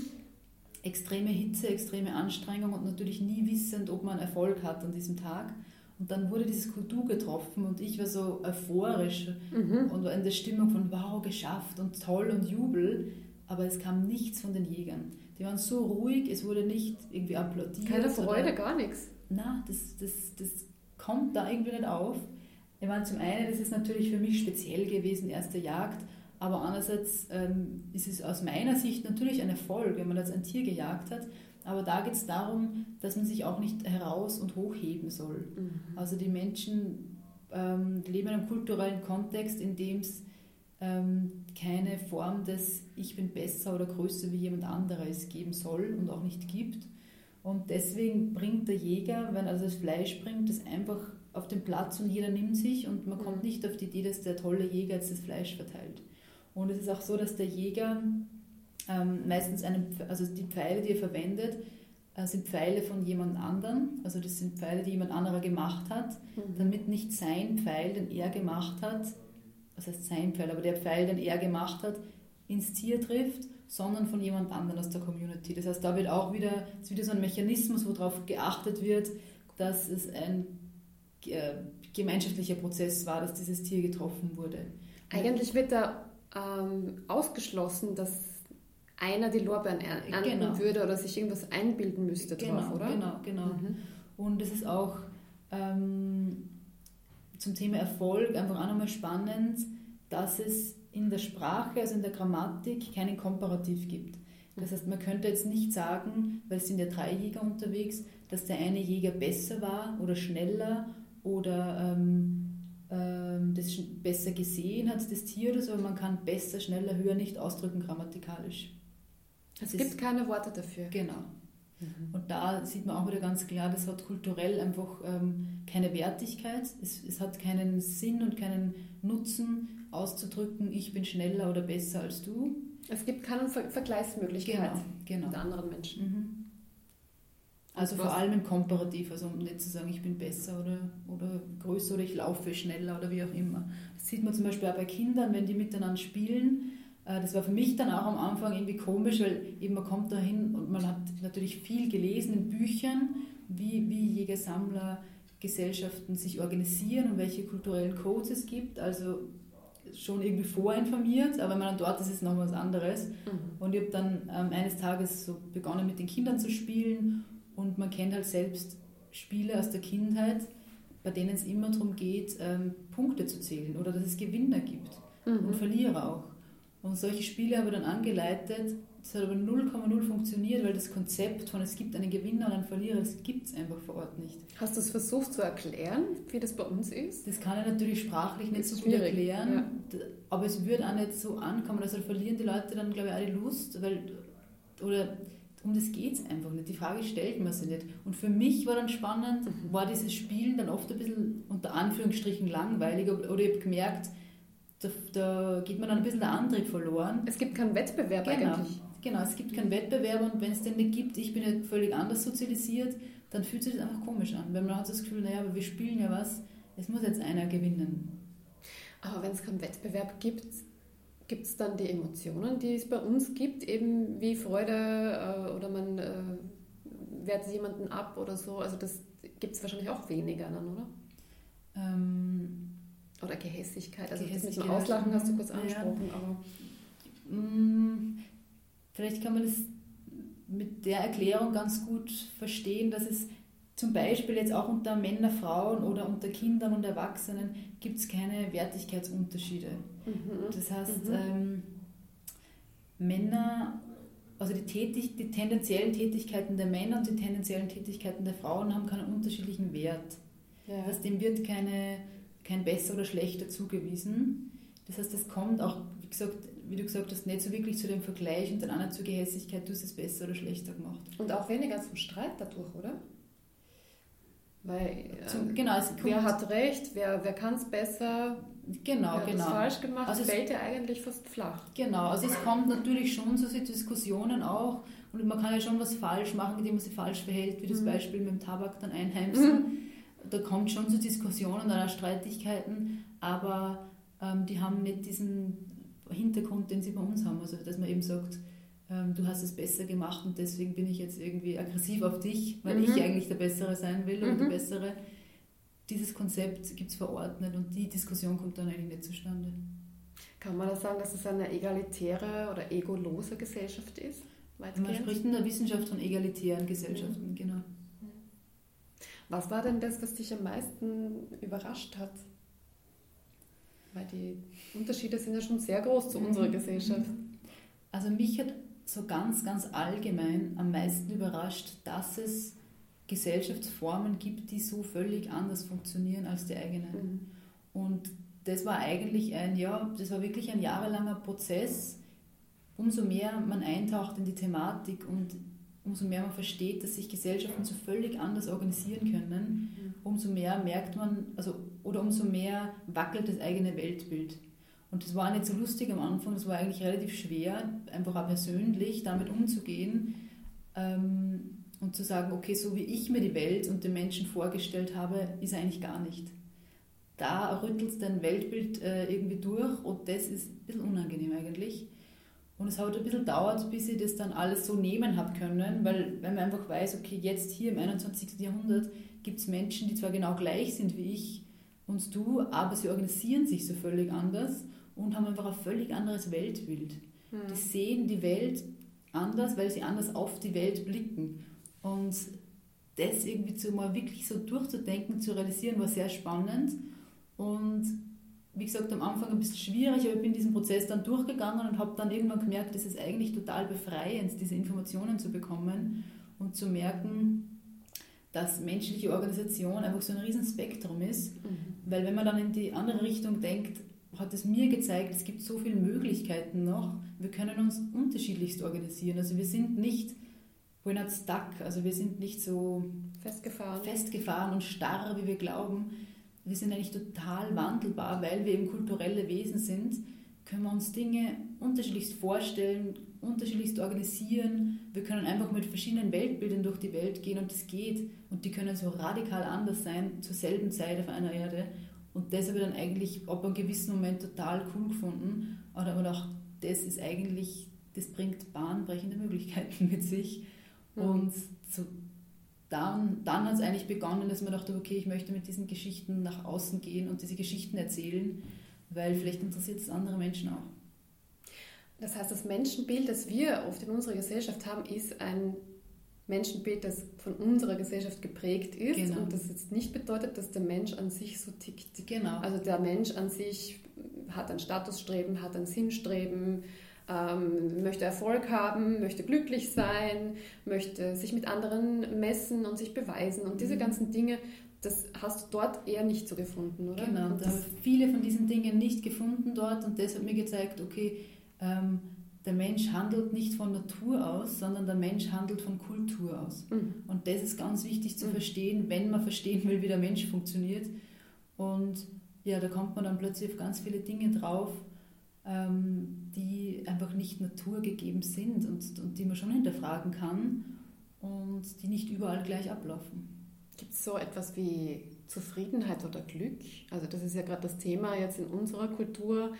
extreme Hitze, extreme Anstrengung und natürlich nie wissend, ob man Erfolg hat an diesem Tag. Und dann wurde dieses Kudu getroffen und ich war so euphorisch mhm. und war in der Stimmung von wow, geschafft und toll und Jubel. Aber es kam nichts von den Jägern. Die waren so ruhig, es wurde nicht irgendwie applaudiert. Keine Freude, oder, gar nichts. Nein, das, das, das kommt da irgendwie nicht auf. Ich meine, zum einen, das ist natürlich für mich speziell gewesen, erste Jagd, aber andererseits ähm, ist es aus meiner Sicht natürlich ein Erfolg, wenn man jetzt ein Tier gejagt hat, aber da geht es darum, dass man sich auch nicht heraus- und hochheben soll. Mhm. Also die Menschen ähm, leben in einem kulturellen Kontext, in dem es ähm, keine Form des Ich bin besser oder größer wie jemand anderes geben soll und auch nicht gibt. Und deswegen bringt der Jäger, wenn also das Fleisch bringt, das einfach auf den Platz und jeder nimmt sich und man kommt nicht auf die Idee, dass der tolle Jäger jetzt das Fleisch verteilt. Und es ist auch so, dass der Jäger ähm, meistens einen, also die Pfeile, die er verwendet, äh, sind Pfeile von jemand anderem. Also das sind Pfeile, die jemand anderer gemacht hat, mhm. damit nicht sein Pfeil, den er gemacht hat, was heißt sein Pfeil, aber der Pfeil, den er gemacht hat, ins Tier trifft, sondern von jemand anderem aus der Community. Das heißt, da wird auch wieder, ist wieder so ein Mechanismus, wo darauf geachtet wird, dass es ein äh, gemeinschaftlicher Prozess war, dass dieses Tier getroffen wurde. Eigentlich wird da ähm, ausgeschlossen, dass einer die Lorbeeren ernten genau. würde oder sich irgendwas einbilden müsste genau, drauf, oder? Genau, genau. Mhm. Und es ist auch ähm, zum Thema Erfolg einfach auch nochmal spannend, dass es in der Sprache, also in der Grammatik, keinen Komparativ gibt. Das heißt, man könnte jetzt nicht sagen, weil es sind ja drei Jäger unterwegs, dass der eine Jäger besser war oder schneller oder ähm, ähm, das besser gesehen hat, das Tier oder so, aber man kann besser, schneller, höher nicht ausdrücken grammatikalisch. Es, es gibt keine Worte dafür. Genau. Mhm. Und da sieht man auch wieder ganz klar, das hat kulturell einfach ähm, keine Wertigkeit, es, es hat keinen Sinn und keinen Nutzen, auszudrücken, ich bin schneller oder besser als du. Es gibt keine Ver- Vergleichsmöglichkeit genau, genau. mit anderen Menschen. Mhm. Also vor allem im Komparativ, also um nicht zu sagen, ich bin besser oder, oder größer oder ich laufe schneller oder wie auch immer. Das sieht man zum Beispiel auch bei Kindern, wenn die miteinander spielen. Das war für mich dann auch am Anfang irgendwie komisch, weil eben man kommt dahin und man hat natürlich viel gelesen in Büchern, wie, wie Jäger-Sammler-Gesellschaften sich organisieren und welche kulturellen Codes es gibt, also schon irgendwie vorinformiert, aber wenn man dort ist, ist es noch was anderes. Mhm. Und ich habe dann ähm, eines Tages so begonnen, mit den Kindern zu spielen und man kennt halt selbst Spiele aus der Kindheit, bei denen es immer darum geht, ähm, Punkte zu zählen oder dass es Gewinner gibt mhm. und Verlierer auch. Und solche Spiele habe ich dann angeleitet, das hat aber null Komma null funktioniert, weil das Konzept von es gibt einen Gewinner und einen Verlierer, das gibt es einfach vor Ort nicht. Hast du es versucht zu erklären, wie das bei uns ist? Das kann ich natürlich sprachlich nicht so gut erklären, ja. aber es würde auch nicht so ankommen. Also verlieren die Leute dann, glaube ich, auch die Lust, weil oder um das geht es einfach nicht. Die Frage stellt man sich nicht. Und für mich war dann spannend, mhm. war dieses Spielen dann oft ein bisschen unter Anführungsstrichen langweilig oder ich habe gemerkt, da, da geht man dann ein bisschen der Antrieb verloren. Es gibt keinen Wettbewerb genau. eigentlich. Genau, es gibt keinen Wettbewerb und wenn es den nicht gibt, ich bin ja völlig anders sozialisiert, dann fühlt sich das einfach komisch an. Wenn man hat das Gefühl, naja, aber wir spielen ja was, es muss jetzt einer gewinnen. Aber wenn es keinen Wettbewerb gibt, gibt es dann die Emotionen, die es bei uns gibt, eben wie Freude oder man äh, wehrt jemanden ab oder so, also das gibt es wahrscheinlich auch weniger dann, oder? Ähm, oder Gehässigkeit, also Gehässigkeit. Das mit dem Auslachen hast du kurz angesprochen, ja. aber... Mm. Vielleicht kann man das mit der Erklärung ganz gut verstehen, dass es zum Beispiel jetzt auch unter Männern, Frauen oder unter Kindern und Erwachsenen gibt es keine Wertigkeitsunterschiede. Mhm. Das heißt, mhm. ähm, Männer, also die, Tätig, die tendenziellen Tätigkeiten der Männer und die tendenziellen Tätigkeiten der Frauen haben keinen unterschiedlichen Wert. Ja. Das heißt, dem wird keine, kein besser oder schlechter zugewiesen. Das heißt, das kommt auch, wie gesagt, wie du gesagt hast, nicht so wirklich zu dem Vergleich und dann auch nicht zur Gehässigkeit, du hast es besser oder schlechter gemacht. Und auch weniger zum Streit dadurch, oder? Weil, zum, genau, es kommt, wer hat recht, wer, wer kann es besser, genau, wer genau. hat falsch gemacht, also es fällt ja eigentlich fast flach. Genau, also es kommt natürlich schon so Diskussionen auch und man kann ja schon was falsch machen, indem man sich falsch verhält, wie das mhm. Beispiel mit dem Tabak dann einheimsen. Da kommt schon zu Diskussionen oder Streitigkeiten, aber ähm, die haben nicht diesen Hintergrund, den sie bei uns haben. Also dass man eben sagt, ähm, du hast es besser gemacht und deswegen bin ich jetzt irgendwie aggressiv auf dich, weil mhm. ich eigentlich der Bessere sein will mhm. und der Bessere. Dieses Konzept gibt es verordnet und die Diskussion kommt dann eigentlich nicht zustande. Kann man da sagen, dass es eine egalitäre oder egolose Gesellschaft ist? Man spricht in der Wissenschaft von egalitären Gesellschaften, mhm. genau. Was war denn das, was dich am meisten überrascht hat? Weil die Unterschiede sind ja schon sehr groß zu unserer Gesellschaft. Also mich hat so ganz, ganz allgemein am meisten überrascht, dass es Gesellschaftsformen gibt, die so völlig anders funktionieren als die eigenen. Mhm. Und das war eigentlich ein, ja, das war wirklich ein jahrelanger Prozess. Umso mehr man eintaucht in die Thematik und umso mehr man versteht, dass sich Gesellschaften so völlig anders organisieren können, umso mehr merkt man, also oder umso mehr wackelt das eigene Weltbild. Und das war nicht so lustig am Anfang, das war eigentlich relativ schwer, einfach auch persönlich damit umzugehen ähm, und zu sagen, okay, so wie ich mir die Welt und den Menschen vorgestellt habe, ist er eigentlich gar nicht. Da rüttelt dein Weltbild äh, irgendwie durch und das ist ein bisschen unangenehm eigentlich. Und es hat ein bisschen gedauert, bis ich das dann alles so nehmen habe können, weil wenn man einfach weiß, okay, jetzt hier im einundzwanzigsten Jahrhundert gibt es Menschen, die zwar genau gleich sind wie ich und du, aber sie organisieren sich so völlig anders und haben einfach ein völlig anderes Weltbild. Mhm. Die sehen die Welt anders, weil sie anders auf die Welt blicken. Und das irgendwie so mal wirklich so durchzudenken, zu realisieren, war sehr spannend. Und wie gesagt, am Anfang ein bisschen schwierig, aber ich bin diesen Prozess dann durchgegangen und habe dann irgendwann gemerkt, es ist eigentlich total befreiend, diese Informationen zu bekommen und zu merken, dass menschliche Organisation einfach so ein riesen Spektrum ist, mhm. weil wenn man dann in die andere Richtung denkt, hat es mir gezeigt, es gibt so viele Möglichkeiten noch, wir können uns unterschiedlichst organisieren, also wir sind nicht, we're not stuck, also wir sind nicht so festgefahren, festgefahren und starr, wie wir glauben. Wir sind eigentlich total wandelbar, weil wir eben kulturelle Wesen sind, können wir uns Dinge unterschiedlichst vorstellen, unterschiedlichst organisieren. Wir können einfach mit verschiedenen Weltbildern durch die Welt gehen und das geht. Und die können so radikal anders sein, zur selben Zeit auf einer Erde. Und das habe ich dann eigentlich ab einem gewissen Moment total cool gefunden. Aber auch das ist eigentlich, das bringt bahnbrechende Möglichkeiten mit sich. Mhm. Und so Dann, dann hat es eigentlich begonnen, dass man dachte, okay, ich möchte mit diesen Geschichten nach außen gehen und diese Geschichten erzählen, weil vielleicht interessiert es andere Menschen auch. Das heißt, das Menschenbild, das wir oft in unserer Gesellschaft haben, ist ein Menschenbild, das von unserer Gesellschaft geprägt ist genau. und das jetzt nicht bedeutet, dass der Mensch an sich so tickt. Genau. Also der Mensch an sich hat ein Statusstreben, hat ein Sinnstreben, Ähm, möchte Erfolg haben, möchte glücklich sein, möchte sich mit anderen messen und sich beweisen und diese ganzen Dinge, das hast du dort eher nicht so gefunden, oder? Genau, und da habe ich viele von diesen Dingen nicht gefunden dort und das hat mir gezeigt, okay, ähm, der Mensch handelt nicht von Natur aus, sondern der Mensch handelt von Kultur aus. Mhm. Und das ist ganz wichtig zu mhm. verstehen, wenn man verstehen will, wie der Mensch funktioniert. Und ja, da kommt man dann plötzlich auf ganz viele Dinge drauf, die einfach nicht naturgegeben sind und, und die man schon hinterfragen kann und die nicht überall gleich ablaufen. Gibt es so etwas wie Zufriedenheit oder Glück? Also das ist ja gerade das Thema jetzt in unserer Kultur.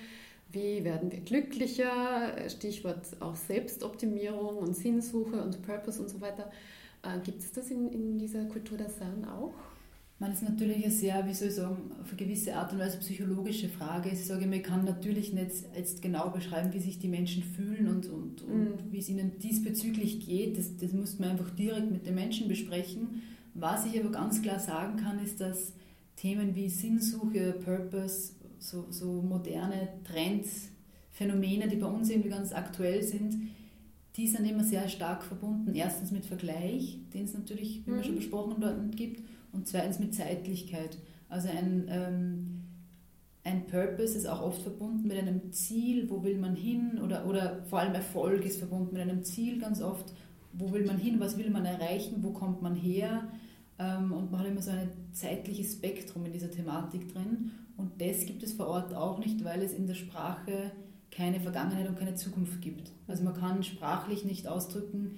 Wie werden wir glücklicher? Stichwort auch Selbstoptimierung und Sinnsuche und Purpose und so weiter. Gibt es das in, in dieser Kultur der San auch? Man ist natürlich eine sehr, wie soll ich sagen, auf eine gewisse Art und Weise psychologische Frage. Ich sage immer, ich kann natürlich nicht jetzt genau beschreiben, wie sich die Menschen fühlen und, und, und wie es ihnen diesbezüglich geht. Das, das muss man einfach direkt mit den Menschen besprechen. Was ich aber ganz klar sagen kann, ist, dass Themen wie Sinnsuche, Purpose, so, so moderne Trends, Phänomene, die bei uns irgendwie ganz aktuell sind, die sind immer sehr stark verbunden. Erstens mit Vergleich, den es natürlich, wie wir schon besprochen haben, dort gibt. Und zweitens mit Zeitlichkeit. Also ein ähm, ein Purpose ist auch oft verbunden mit einem Ziel, wo will man hin, oder, oder vor allem Erfolg ist verbunden mit einem Ziel ganz oft, wo will man hin, was will man erreichen, wo kommt man her, und man hat immer so ein zeitliches Spektrum in dieser Thematik drin, und das gibt es vor Ort auch nicht, weil es in der Sprache keine Vergangenheit und keine Zukunft gibt. Also man kann sprachlich nicht ausdrücken,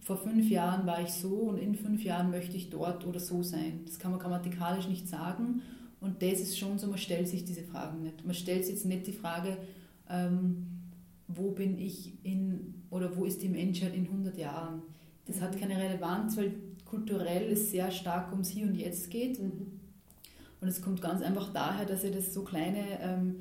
vor fünf Jahren war ich so und in fünf Jahren möchte ich dort oder so sein. Das kann man grammatikalisch nicht sagen. Und das ist schon so, man stellt sich diese Fragen nicht. Man stellt sich jetzt nicht die Frage, ähm, wo bin ich in, oder wo ist die Menschheit in hundert Jahren? Das hat keine Relevanz, weil kulturell es sehr stark ums Hier und Jetzt geht. Und es kommt ganz einfach daher, dass ihr das so kleine ähm,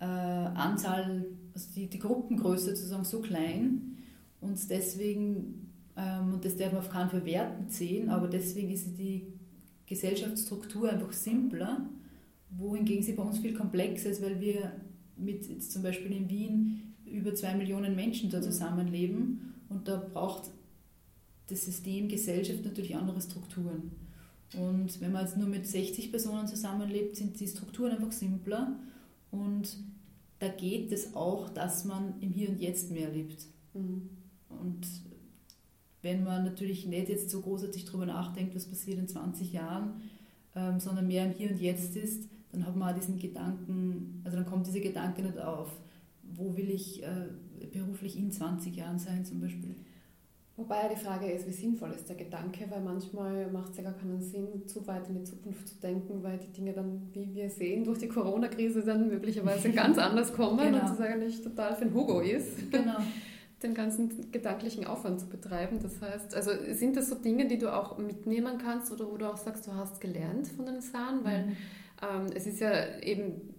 äh, Anzahl, also die, die Gruppengröße sozusagen so klein, und deswegen, ähm, und das darf man auf keinen Fall wertend sehen, aber deswegen ist die Gesellschaftsstruktur einfach simpler, wohingegen sie bei uns viel komplexer ist, weil wir mit jetzt zum Beispiel in Wien über zwei Millionen Menschen da zusammenleben, und da braucht das System Gesellschaft natürlich andere Strukturen. Und wenn man jetzt nur mit sechzig Personen zusammenlebt, sind die Strukturen einfach simpler, und da geht es auch, dass man im Hier und Jetzt mehr lebt. Mhm. Und wenn man natürlich nicht jetzt so großartig darüber nachdenkt, was passiert in zwanzig Jahren, ähm, sondern mehr im Hier und Jetzt ist, dann hat man auch diesen Gedanken, also dann kommt dieser Gedanke nicht auf, wo will ich äh, beruflich in zwanzig Jahren sein zum Beispiel. Wobei die Frage ist, wie sinnvoll ist der Gedanke, weil manchmal macht es ja gar keinen Sinn, zu weit in die Zukunft zu denken, weil die Dinge dann, wie wir sehen, durch die Corona-Krise dann möglicherweise ganz anders kommen, genau, und das eigentlich total für den Hugo ist. Genau. Den ganzen gedanklichen Aufwand zu betreiben. Das heißt, also sind das so Dinge, die du auch mitnehmen kannst, oder wo du auch sagst, du hast gelernt von dem San, weil ähm, es ist ja eben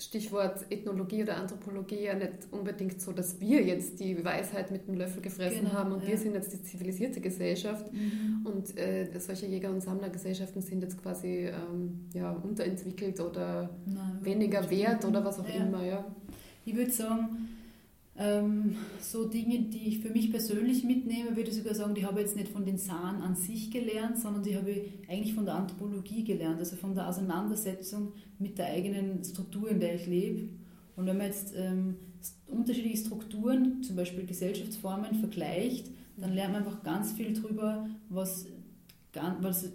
Stichwort Ethnologie oder Anthropologie ja nicht unbedingt so, dass wir jetzt die Weisheit mit dem Löffel gefressen, genau, haben, und ja, wir sind jetzt die zivilisierte Gesellschaft, mhm, und äh, solche Jäger- und Sammlergesellschaften sind jetzt quasi ähm, ja, unterentwickelt oder Nein, weniger wert oder was auch ja. immer. Ja. Ich würde sagen, so Dinge, die ich für mich persönlich mitnehme, würde ich sogar sagen, die habe ich jetzt nicht von den San an sich gelernt, sondern die habe ich eigentlich von der Anthropologie gelernt, also von der Auseinandersetzung mit der eigenen Struktur, in der ich lebe. Und wenn man jetzt ähm, unterschiedliche Strukturen, zum Beispiel Gesellschaftsformen, vergleicht, dann lernt man einfach ganz viel darüber, was, was,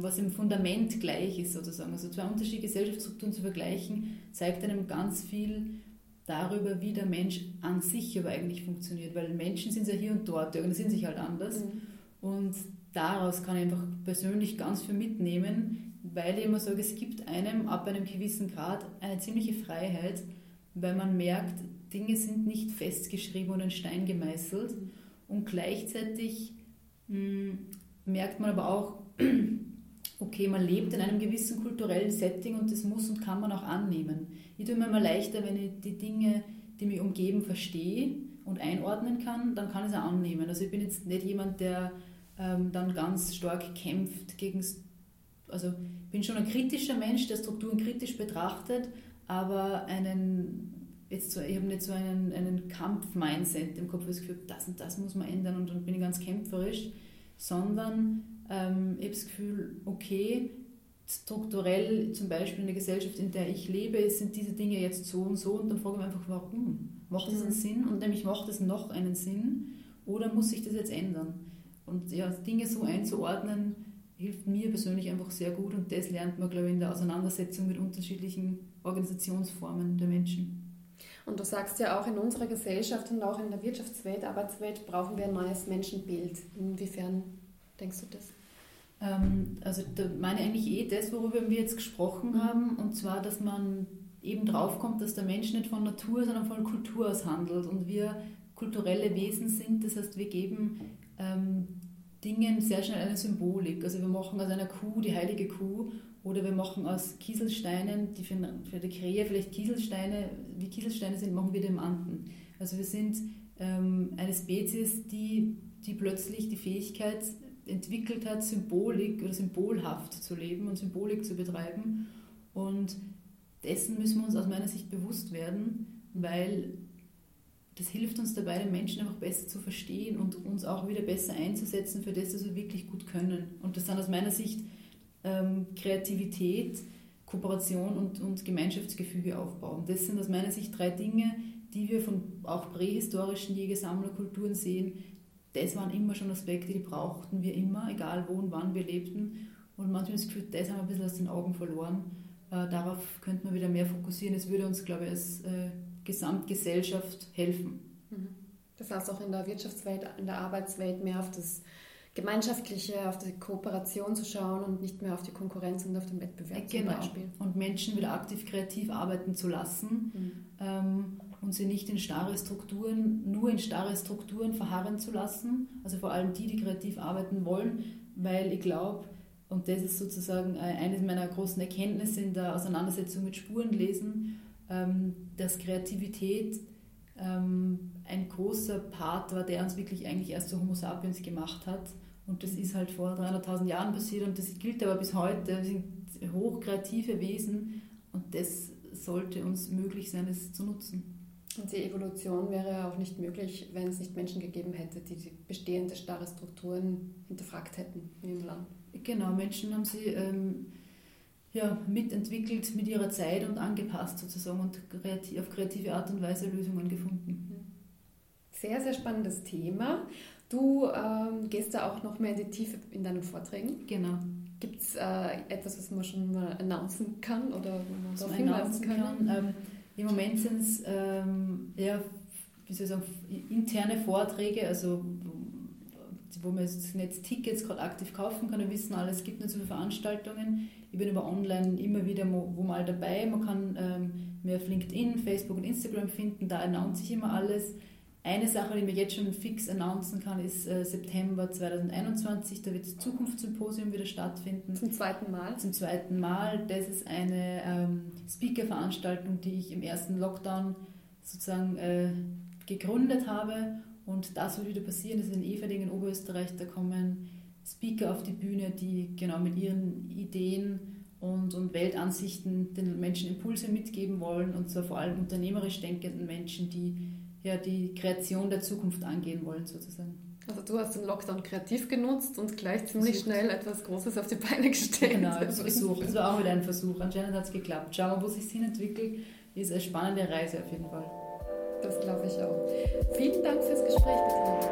was im Fundament gleich ist, sozusagen. Also zwei unterschiedliche Gesellschaftsstrukturen zu vergleichen, zeigt einem ganz viel darüber, wie der Mensch an sich aber eigentlich funktioniert, weil Menschen sind ja hier und dort, die organisieren sich halt anders, mhm, und daraus kann ich einfach persönlich ganz viel mitnehmen, weil ich immer sage, es gibt einem ab einem gewissen Grad eine ziemliche Freiheit, weil man merkt, Dinge sind nicht festgeschrieben oder in Stein gemeißelt, und gleichzeitig mh, merkt man aber auch, okay, man lebt in einem gewissen kulturellen Setting, und das muss und kann man auch annehmen. Ich tue mir immer leichter, wenn ich die Dinge, die mich umgeben, verstehe und einordnen kann, dann kann ich es auch annehmen. Also ich bin jetzt nicht jemand, der ähm, dann ganz stark kämpft gegen, also ich bin schon ein kritischer Mensch, der Strukturen kritisch betrachtet, aber einen, jetzt so, ich habe nicht so einen, einen Kampf-Mindset im Kopf, das Gefühl, das und das muss man ändern, und dann bin ich ganz kämpferisch, sondern Ähm, ich habe das Gefühl, okay, strukturell zum Beispiel in der Gesellschaft, in der ich lebe, sind diese Dinge jetzt so und so, und dann frage ich mich einfach, warum? Macht das einen Sinn? Und nämlich, macht das noch einen Sinn? Oder muss sich das jetzt ändern? Und ja, Dinge so einzuordnen, hilft mir persönlich einfach sehr gut, und das lernt man, glaube ich, in der Auseinandersetzung mit unterschiedlichen Organisationsformen der Menschen. Und du sagst ja auch, in unserer Gesellschaft und auch in der Wirtschaftswelt, Arbeitswelt brauchen wir ein neues Menschenbild. Inwiefern denkst du das? Also da meine ich eigentlich eh das, worüber wir jetzt gesprochen haben, und zwar, dass man eben draufkommt, dass der Mensch nicht von Natur, sondern von Kultur aus handelt, und wir kulturelle Wesen sind, das heißt, wir geben ähm, Dingen sehr schnell eine Symbolik, also wir machen aus einer Kuh die heilige Kuh, oder wir machen aus Kieselsteinen, die für, für die Krähe vielleicht Kieselsteine, wie Kieselsteine sind, machen wir Diamanten. Also wir sind ähm, eine Spezies, die, die plötzlich die Fähigkeit entwickelt hat, Symbolik oder symbolhaft zu leben und Symbolik zu betreiben. Und dessen müssen wir uns aus meiner Sicht bewusst werden, weil das hilft uns dabei, den Menschen einfach besser zu verstehen und uns auch wieder besser einzusetzen für das, was wir wirklich gut können. Und das sind aus meiner Sicht ähm, Kreativität, Kooperation und, und Gemeinschaftsgefüge aufbauen. Das sind aus meiner Sicht drei Dinge, die wir von auch prähistorischen Jägersammlerkulturen sehen. Das waren immer schon Aspekte, die brauchten wir immer, egal wo und wann wir lebten. Und manchmal das Gefühl, das haben wir ein bisschen aus den Augen verloren. Äh, darauf könnte man wieder mehr fokussieren. Es würde uns, glaube ich, als äh, Gesamtgesellschaft helfen. Das heißt auch in der Wirtschaftswelt, in der Arbeitswelt mehr auf das Gemeinschaftliche, auf die Kooperation zu schauen und nicht mehr auf die Konkurrenz und auf den Wettbewerb, ja, genau, zum Beispiel. Und Menschen wieder aktiv kreativ arbeiten zu lassen, mhm, ähm, und sie nicht in starre Strukturen, nur in starre Strukturen verharren zu lassen. Also vor allem die, die kreativ arbeiten wollen, weil ich glaube, und das ist sozusagen eines meiner großen Erkenntnisse in der Auseinandersetzung mit Spurenlesen, ähm, dass Kreativität ähm, ein großer Part war, der uns wirklich eigentlich erst zu Homo sapiens gemacht hat. Und das ist halt vor dreihunderttausend Jahren passiert und das gilt aber bis heute. Wir sind hochkreative Wesen und das sollte uns möglich sein, es zu nutzen. Und die Evolution wäre auch nicht möglich, wenn es nicht Menschen gegeben hätte, die bestehende starre Strukturen hinterfragt hätten im Land. Genau, Menschen haben sie ähm, ja, mitentwickelt mit ihrer Zeit und angepasst sozusagen und kreativ, auf kreative Art und Weise Lösungen gefunden. Sehr, sehr spannendes Thema. Du ähm, gehst da auch noch mehr in die Tiefe in deinen Vorträgen. Genau. Gibt es äh, etwas, was man schon mal announcen kann oder was man announcen kann? kann ähm, Im Moment sind es ähm, ja, wie soll ich sagen, interne Vorträge, also wo man jetzt nicht Tickets gerade aktiv kaufen kann. Wir wissen alle, es gibt nicht so viele Veranstaltungen. Ich bin aber online immer wieder wo mal dabei. Man kann ähm, mir auf LinkedIn, Facebook und Instagram finden, da announce ich immer alles. Eine Sache, die man jetzt schon fix announcen kann, ist äh, September zweitausendeinundzwanzig. Da wird das Zukunftssymposium wieder stattfinden. Zum zweiten Mal? Zum zweiten Mal. Das ist eine ähm, Speaker-Veranstaltung, die ich im ersten Lockdown sozusagen äh, gegründet habe. Und das wird wieder passieren. Das ist in Eferding in Oberösterreich. Da kommen Speaker auf die Bühne, die genau mit ihren Ideen und, und Weltansichten den Menschen Impulse mitgeben wollen. Und zwar vor allem unternehmerisch denkenden Menschen, die ja, die Kreation der Zukunft angehen wollen sozusagen. Also du hast den Lockdown kreativ genutzt und gleich ziemlich versucht. Schnell etwas Großes auf die Beine gestellt. Genau, das Versuch. Das war auch wieder ein Versuch. Anscheinend hat es geklappt. Schauen wir, wo es sich hin entwickelt. Ist eine spannende Reise auf jeden Fall. Das glaube ich auch. Vielen Dank fürs Gespräch, Bettina.